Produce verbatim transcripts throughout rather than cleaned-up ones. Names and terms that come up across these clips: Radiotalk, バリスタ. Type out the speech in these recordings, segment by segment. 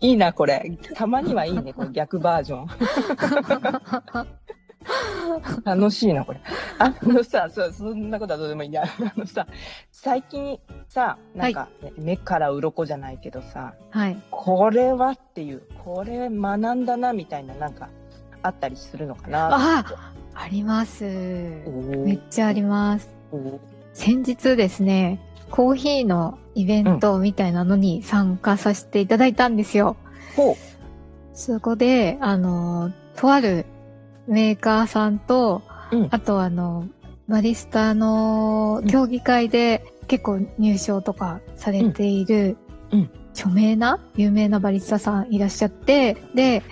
いいなこれ、たまにはいいねこれ逆バージョン楽しいなこれ。あのさ そ, そんなことはどうでもいいんだ。あのさ最近さなんか、ね、はい、目から鱗じゃないけどさ、はい、これはっていうこれ学んだなみたいななんかあったりするのかな。 あ, あります、めっちゃあります。先日ですねコーヒーのイベントみたいなのに参加させていただいたんですよ。ほう。そこで、あの、とあるメーカーさんと、うん、あとあの、バリスタの競技会で結構入賞とかされている、著名な、有名なバリスタさんいらっしゃって、で、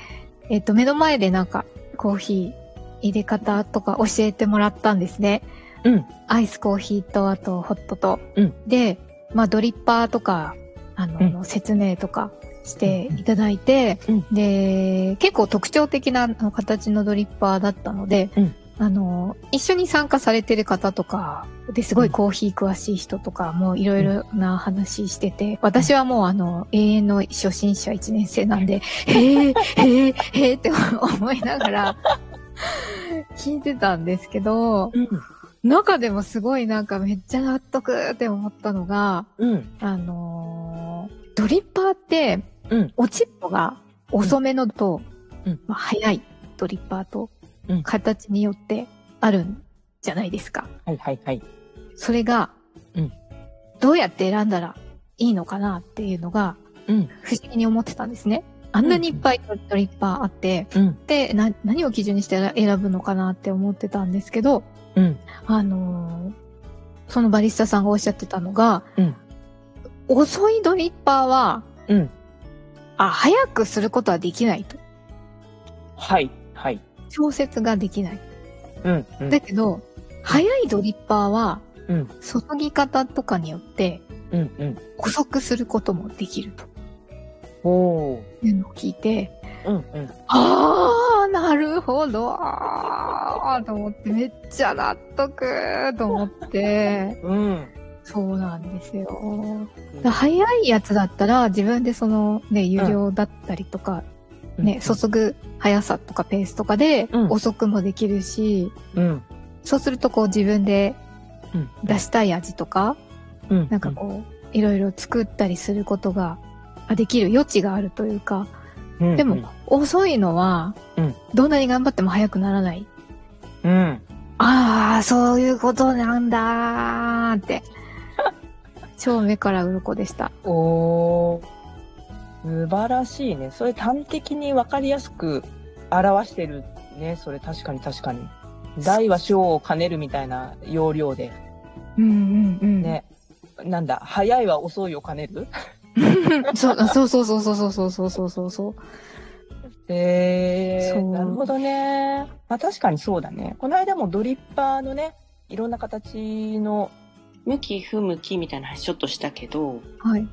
えっと、目の前でなんかコーヒー入れ方とか教えてもらったんですね。うん、アイスコーヒーとあとホットと、うん、で、まあ、ドリッパーとかあの、うん、の説明とかしていただいて、うん、で結構特徴的な形のドリッパーだったので、うん、あの一緒に参加されてる方とかですごいコーヒー詳しい人とかもいろいろな話してて、うん、私はもうあの永遠の初心者いちねん生なんで、うん、へーへーへーって思いながら聞いてたんですけど、うん、中でもすごいなんかめっちゃ納得って思ったのが、うん、あのー、ドリッパーって、うん、落ちっぽが遅めのと、うん、まあ、早いドリッパーと形によってあるんじゃないですか。うん、はいはいはい。それが、うん、どうやって選んだらいいのかなっていうのが、うん、不思議に思ってたんですね。あんなにいっぱいドリッパーあって、うん、でな、何を基準にして選ぶのかなって思ってたんですけど、うん、あのー、そのバリスタさんがおっしゃってたのが、うん、遅いドリッパーは、うん、あ、早くすることはできないと。はい、はい。調節ができない。うん、うん。だけど、早いドリッパーは、うん、注ぎ方とかによって、うん、うん。遅くすることもできると。おー。いうのを聞いて、うん、うん。あー、なるほどーと思って、めっちゃ納得ーと思って、うん、そうなんですよ。うん、早いやつだったら、自分でその、ね、有料だったりとか、うん、ね、注ぐ速さとかペースとかで、遅くもできるし、うん、そうするとこう自分で出したい味とか、うん、なんかこう、いろいろ作ったりすることができる余地があるというか、でも、うんうん、遅いのは、うん、どんなに頑張っても早くならない。うん。ああ、そういうことなんだーって。超目から鱗でした。おー。素晴らしいね。それ端的に分かりやすく表してるね。それ確かに確かに。大は小を兼ねるみたいな要領で。うんうんうん。ね。なんだ、早いは遅いを兼ねるそうそうそうそうそうそうそうそうそうそう。えー、なるほどね。まあ確かにそうだね。この間もドリッパーのね、いろんな形の向き不向きみたいな話ちょっとしたけど、はい。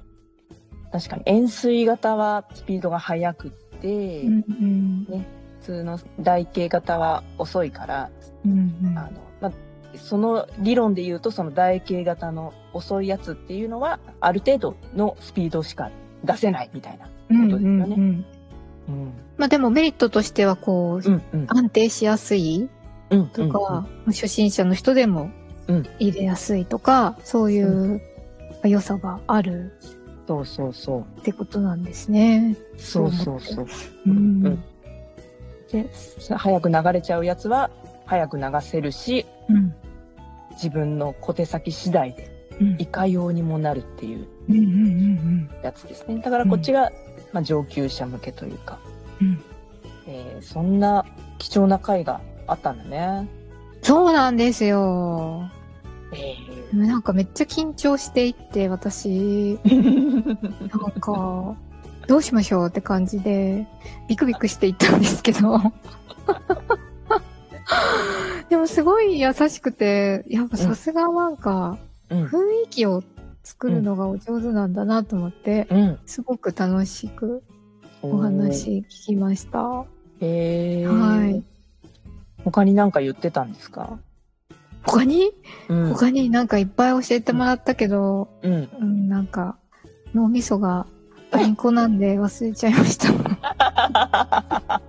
確かに円錐型はスピードが速くって、うんうんね、普通の台形型は遅いから、うんうん、あのまあその理論で言うとその台形型の遅いやつっていうのはある程度のスピードしか出せないみたいなことですよね。うんうんうんうん、まあでもメリットとしてはこう、うんうん、安定しやすいとか、うんうんうん、初心者の人でも入れやすいとか、うん、そういう良さがある。そうそうそう。ってことなんですね。そうそうそう。うんうん、で早く流れちゃうやつは早く流せるし、うん、自分の小手先次第でいかようにもなるっていうやつですね。だからこっちが、まあ、上級者向けというか、うんえー、そんな貴重な回があったんだね。そうなんですよ、えー、なんかめっちゃ緊張していって私なんかどうしましょうって感じでビクビクしていったんですけどでもすごい優しくて、やっぱさすがなんか雰囲気を作るのがお上手なんだなと思って、うん、すごく楽しくお話聞きました。へえ。はい。他に何か言ってたんですか？他に、うん、他になんかいっぱい教えてもらったけど、うんうん、なんか脳みそがインコなんで忘れちゃいました。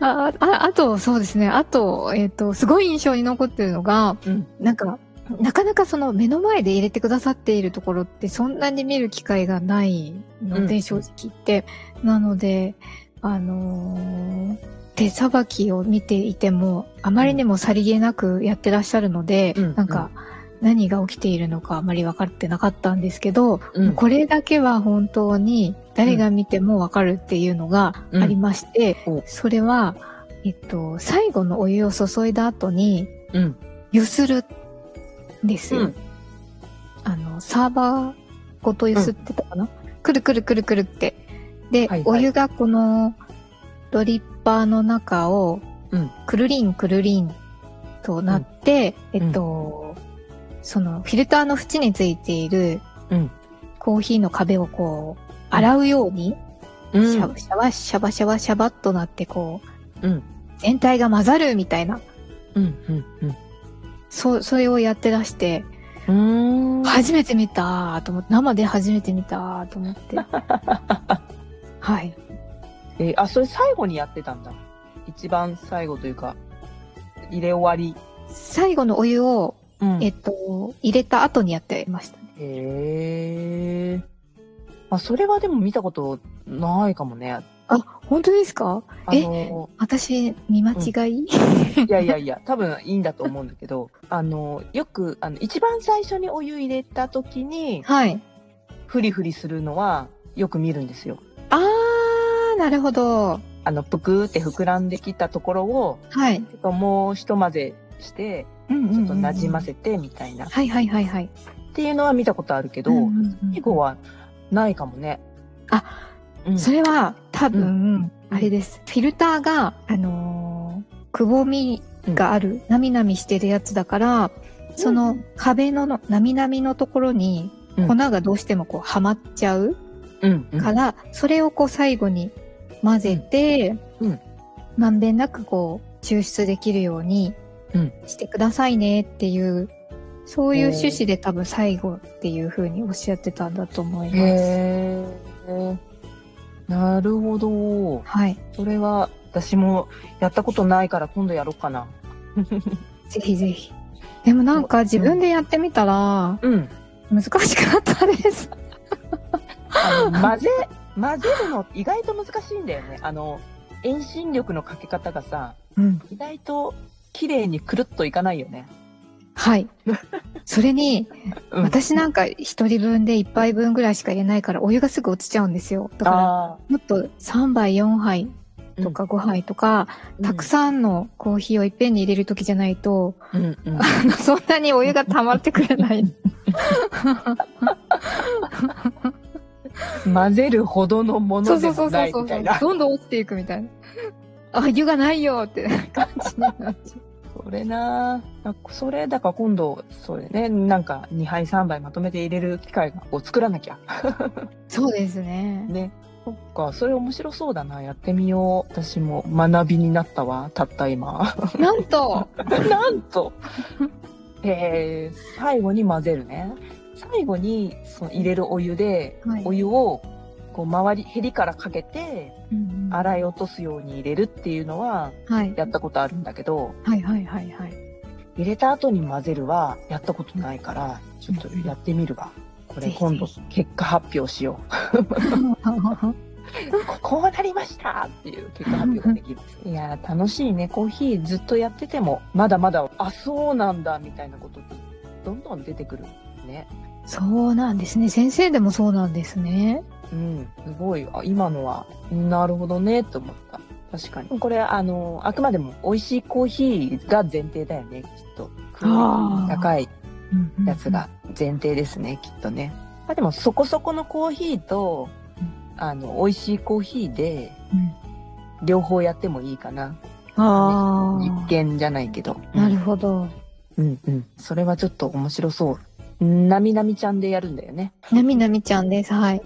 あ, あ, あと、そうですね。あと、えっと、すごい印象に残ってるのが、うん、なんか、なかなかその目の前で入れてくださっているところってそんなに見る機会がないので、うん、正直言って。なので、あのー、手さばきを見ていても、あまりにもさりげなくやってらっしゃるので、うん、なんか、何が起きているのかあまり分かってなかったんですけど、うん、これだけは本当に誰が見ても分かるっていうのがありまして、うん、それは、えっと、最後のお湯を注いだ後に、うん、ゆするんですよ、うん。あの、サーバーごとゆすってたかな、うん、くるくるくるくるって。で、はいはい、お湯がこのドリッパーの中を、うん、くるりんくるりんとなって、うん、えっと、うんそのフィルターの縁についているコーヒーの壁をこう洗うようにシャバシャバシャバシャバシャバっとなってこう全体が混ざるみたいな、そそれをやってらして、初めて見たと思って、生で初めて見たと思ってはい。えー、あ、それ最後にやってたんだ。一番最後というか入れ終わり、最後のお湯をうん、えっと、入れた後にやってましたね。へえ。あ、それはでも見たことないかもね。あ、本当ですか？あのー、え、私、見間違い？うん、いやいやいや、多分いいんだと思うんだけど、あの、よく、あの、一番最初にお湯入れた時に、はい。フリフリするのは、よく見るんですよ。あー、なるほど。あの、ぷくーって膨らんできたところを、はい。もう一混ぜして、ちょっとなじませてみたいな、はいはいはいはい、っていうのは見たことあるけど、以後、うんうん、はないかもね。あ、うん、それは多分、うん、あれです。フィルターがあのー、くぼみがある、なみなみしてるやつだから、うん、その壁のなみなみのところに粉がどうしてもこうはまっちゃうから、うんうん、それをこう最後に混ぜて、うんうん、まんべんなくこう抽出できるように。うん、してくださいねっていう、そういう趣旨で多分最後っていう風におっしゃってたんだと思います。へー。なるほど。はい。それは私もやったことないから今度やろうかな。ぜひぜひ。でもなんか自分でやってみたら、うん、難しかったです。あの、混ぜ、混ぜるの意外と難しいんだよね。あの、遠心力のかけ方がさ、うん、意外と綺麗にくるっといかないよね。はい。それに、うん、私なんか一人分で一杯分ぐらいしか入れないからお湯がすぐ落ちちゃうんですよ。だからもっとさんばいよんはいとかごはいとか、うん、たくさんのコーヒーをいっぺんに入れるときじゃないと、うんうん、あのそんなにお湯が溜まってくれない。混ぜるほどのものでもないみたいな。どんどん落ちていくみたいな。あ、湯がないよって感じな感じ。それなぁ。それ、だから今度、そうだね。なんかにはいさんばいまとめて入れる機会を作らなきゃ。そうですね。ね。そっか、それ面白そうだな。やってみよう。私も学びになったわ。たった今。なんとなんとえー、最後に混ぜるね。最後にその入れるお湯で、はい、お湯をこう周り、ヘリからかけて、うんうん、洗い落とすように入れるっていうのは、やったことあるんだけど、はい、はいはいはいはい。入れた後に混ぜるは、やったことないから、ちょっとやってみるわ。これ今度、結果発表しよう。こうなりましたっていう結果発表ができるんですよ。いやー楽しいね。コーヒーずっとやっててもまだまだあそうなんだみたいなことってどんどん出てくるね。そうなんですね。先生でもそうなんですね。うん、すごい。あ、今のはなるほどねと思った。確かに。これあのあくまでも美味しいコーヒーが前提だよね。きっとクオリティ高いやつが前提ですね。きっとね。まあでもそこそこのコーヒーとあの美味しいコーヒーで、うん、両方やってもいいかな。ああ、ね、実験じゃないけど。なるほど。うんうん。それはちょっと面白そう。なみなみちゃんでやるんだよね。なみなみちゃんです。はい。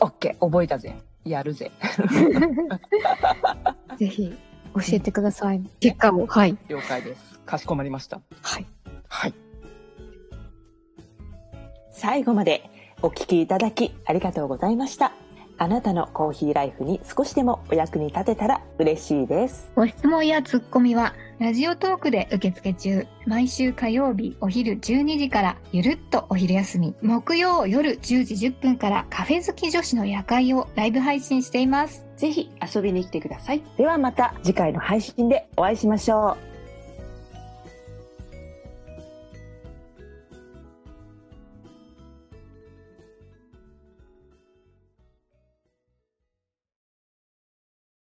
オッケー、覚えたぜ。やるぜ。ぜひ教えてください。結果を。はい。了解です。かしこまりました。はい。はい。最後までお聞きいただきありがとうございました。あなたのコーヒーライフに少しでもお役に立てたら嬉しいです。ご質問やツッコミはラジオトークで受付中。毎週火曜日お昼じゅうにじからゆるっとお昼休み、木曜夜じゅうじじゅっぷんからカフェ好き女子の夜会をライブ配信しています。ぜひ遊びに来てください。ではまた次回の配信でお会いしましょう。